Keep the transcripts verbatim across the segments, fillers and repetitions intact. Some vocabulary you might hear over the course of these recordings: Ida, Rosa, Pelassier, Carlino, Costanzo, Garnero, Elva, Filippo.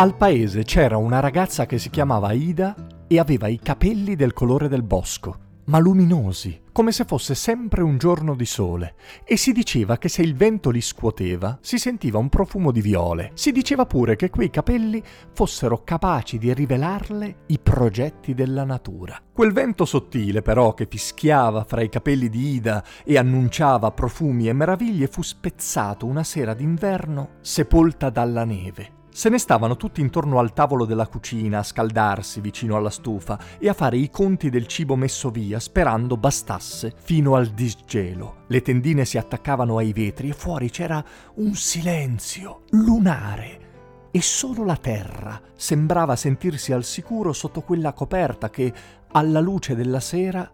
Al paese c'era una ragazza che si chiamava Ida e aveva i capelli del colore del bosco, ma luminosi, come se fosse sempre un giorno di sole, e si diceva che se il vento li scuoteva si sentiva un profumo di viole. Si diceva pure che quei capelli fossero capaci di rivelarle i progetti della natura. Quel vento sottile però che fischiava fra i capelli di Ida e annunciava profumi e meraviglie fu spezzato una sera d'inverno sepolta dalla neve. Se ne stavano tutti intorno al tavolo della cucina a scaldarsi vicino alla stufa e a fare i conti del cibo messo via, sperando bastasse fino al disgelo. Le tendine si attaccavano ai vetri e fuori c'era un silenzio lunare e solo la terra sembrava sentirsi al sicuro sotto quella coperta che, alla luce della sera,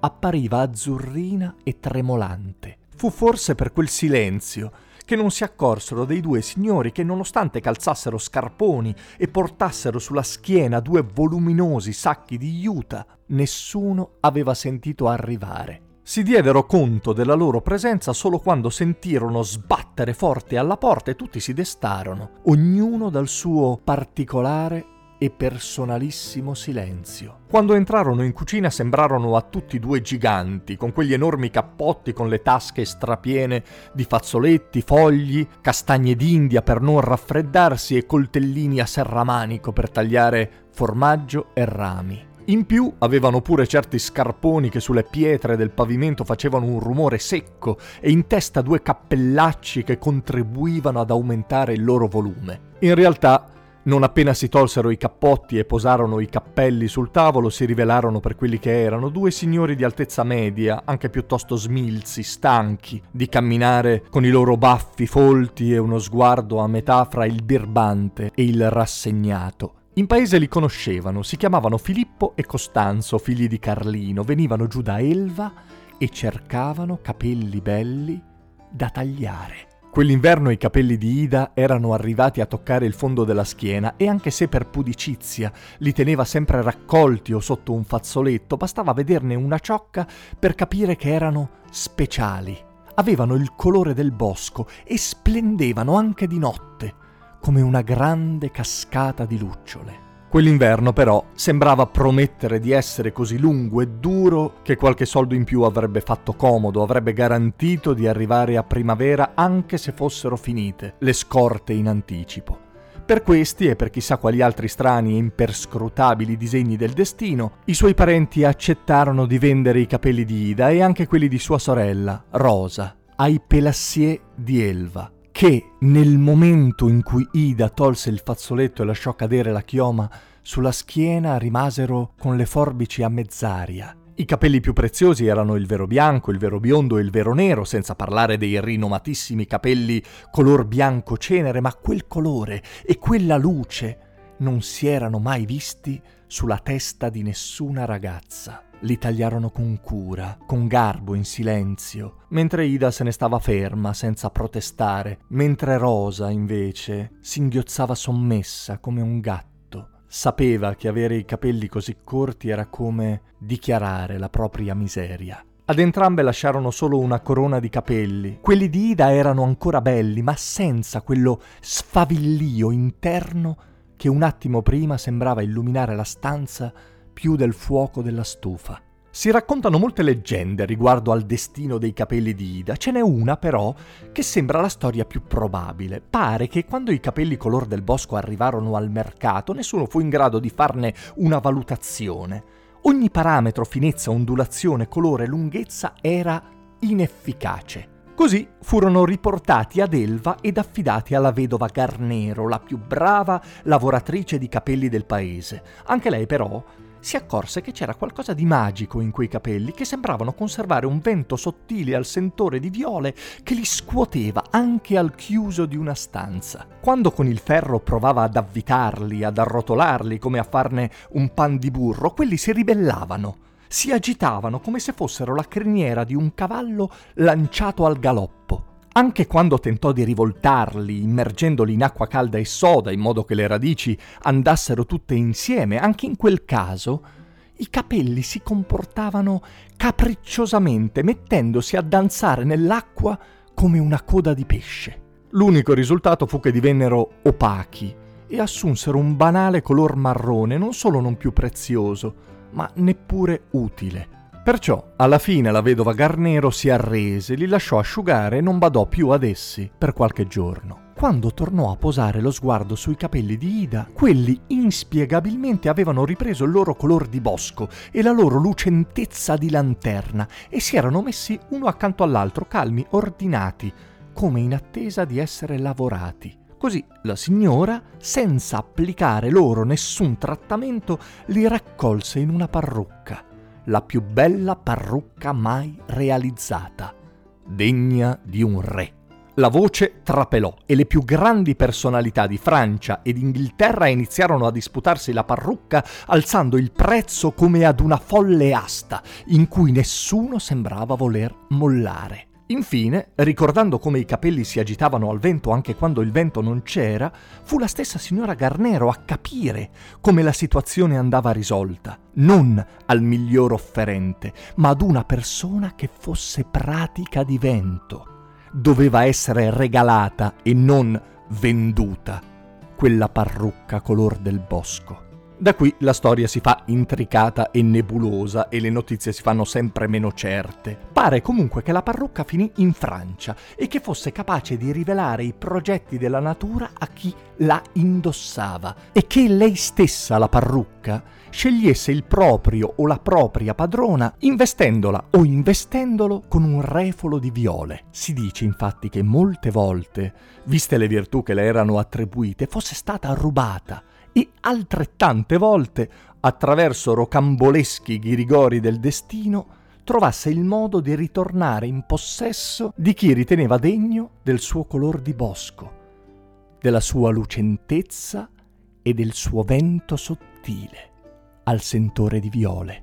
appariva azzurrina e tremolante. Fu forse per quel silenzio che non si accorsero dei due signori che, nonostante calzassero scarponi e portassero sulla schiena due voluminosi sacchi di juta, nessuno aveva sentito arrivare. Si diedero conto della loro presenza solo quando sentirono sbattere forte alla porta e tutti si destarono, ognuno dal suo particolare e personalissimo silenzio. Quando entrarono in cucina sembrarono a tutti e due giganti, con quegli enormi cappotti con le tasche strapiene di fazzoletti, fogli, castagne d'India per non raffreddarsi e coltellini a serramanico per tagliare formaggio e rami. In più avevano pure certi scarponi che sulle pietre del pavimento facevano un rumore secco e in testa due cappellacci che contribuivano ad aumentare il loro volume. In realtà, non appena si tolsero i cappotti e posarono i cappelli sul tavolo, si rivelarono per quelli che erano due signori di altezza media, anche piuttosto smilzi, stanchi di camminare con i loro baffi folti e uno sguardo a metà fra il birbante e il rassegnato. In paese li conoscevano, si chiamavano Filippo e Costanzo, figli di Carlino, venivano giù da Elva e cercavano capelli belli da tagliare. Quell'inverno i capelli di Ida erano arrivati a toccare il fondo della schiena e, anche se per pudicizia li teneva sempre raccolti o sotto un fazzoletto, bastava vederne una ciocca per capire che erano speciali. Avevano il colore del bosco e splendevano anche di notte, come una grande cascata di lucciole. Quell'inverno però sembrava promettere di essere così lungo e duro che qualche soldo in più avrebbe fatto comodo, avrebbe garantito di arrivare a primavera anche se fossero finite le scorte in anticipo. Per questi e per chissà quali altri strani e imperscrutabili disegni del destino, i suoi parenti accettarono di vendere i capelli di Ida e anche quelli di sua sorella, Rosa, ai Pelassier di Elva, che nel momento in cui Ida tolse il fazzoletto e lasciò cadere la chioma sulla schiena rimasero con le forbici a mezz'aria. I capelli più preziosi erano il vero bianco, il vero biondo e il vero nero, senza parlare dei rinomatissimi capelli color bianco cenere, ma quel colore e quella luce non si erano mai visti sulla testa di nessuna ragazza. Li tagliarono con cura, con garbo, in silenzio, mentre Ida se ne stava ferma, senza protestare, mentre Rosa, invece, singhiozzava sommessa come un gatto. Sapeva che avere i capelli così corti era come dichiarare la propria miseria. Ad entrambe lasciarono solo una corona di capelli. Quelli di Ida erano ancora belli, ma senza quello sfavillio interno che un attimo prima sembrava illuminare la stanza più del fuoco della stufa. Si raccontano molte leggende riguardo al destino dei capelli di Ida. Ce n'è una però che sembra la storia più probabile. Pare che quando i capelli color del bosco arrivarono al mercato, nessuno fu in grado di farne una valutazione. Ogni parametro, finezza, ondulazione, colore, lunghezza era inefficace. Così furono riportati ad Elva ed affidati alla vedova Garnero, la più brava lavoratrice di capelli del paese. Anche lei però si accorse che c'era qualcosa di magico in quei capelli che sembravano conservare un vento sottile al sentore di viole che li scuoteva anche al chiuso di una stanza. Quando con il ferro provava ad avvitarli, ad arrotolarli come a farne un pan di burro, quelli si ribellavano, si agitavano come se fossero la criniera di un cavallo lanciato al galoppo. Anche quando tentò di rivoltarli, immergendoli in acqua calda e soda in modo che le radici andassero tutte insieme, anche in quel caso i capelli si comportavano capricciosamente, mettendosi a danzare nell'acqua come una coda di pesce. L'unico risultato fu che divennero opachi e assunsero un banale color marrone, non solo non più prezioso, ma neppure utile. Perciò, alla fine, la vedova Garnero si arrese, li lasciò asciugare e non badò più ad essi per qualche giorno. Quando tornò a posare lo sguardo sui capelli di Ida, quelli inspiegabilmente avevano ripreso il loro color di bosco e la loro lucentezza di lanterna e si erano messi uno accanto all'altro, calmi, ordinati, come in attesa di essere lavorati. Così la signora, senza applicare loro nessun trattamento, li raccolse in una parrucca. La più bella parrucca mai realizzata, degna di un re. La voce trapelò e le più grandi personalità di Francia ed Inghilterra iniziarono a disputarsi la parrucca alzando il prezzo come ad una folle asta in cui nessuno sembrava voler mollare. Infine, ricordando come i capelli si agitavano al vento anche quando il vento non c'era, fu la stessa signora Garnero a capire come la situazione andava risolta, non al miglior offerente, ma ad una persona che fosse pratica di vento. Doveva essere regalata e non venduta quella parrucca color del bosco. Da qui la storia si fa intricata e nebulosa e le notizie si fanno sempre meno certe. Pare comunque che la parrucca finì in Francia e che fosse capace di rivelare i progetti della natura a chi la indossava e che lei stessa, la parrucca, scegliesse il proprio o la propria padrona investendola o investendolo con un refolo di viole. Si dice infatti che molte volte, viste le virtù che le erano attribuite, fosse stata rubata e altrettante volte, attraverso rocamboleschi ghirigori del destino, trovasse il modo di ritornare in possesso di chi riteneva degno del suo color di bosco, della sua lucentezza e del suo vento sottile al sentore di viole.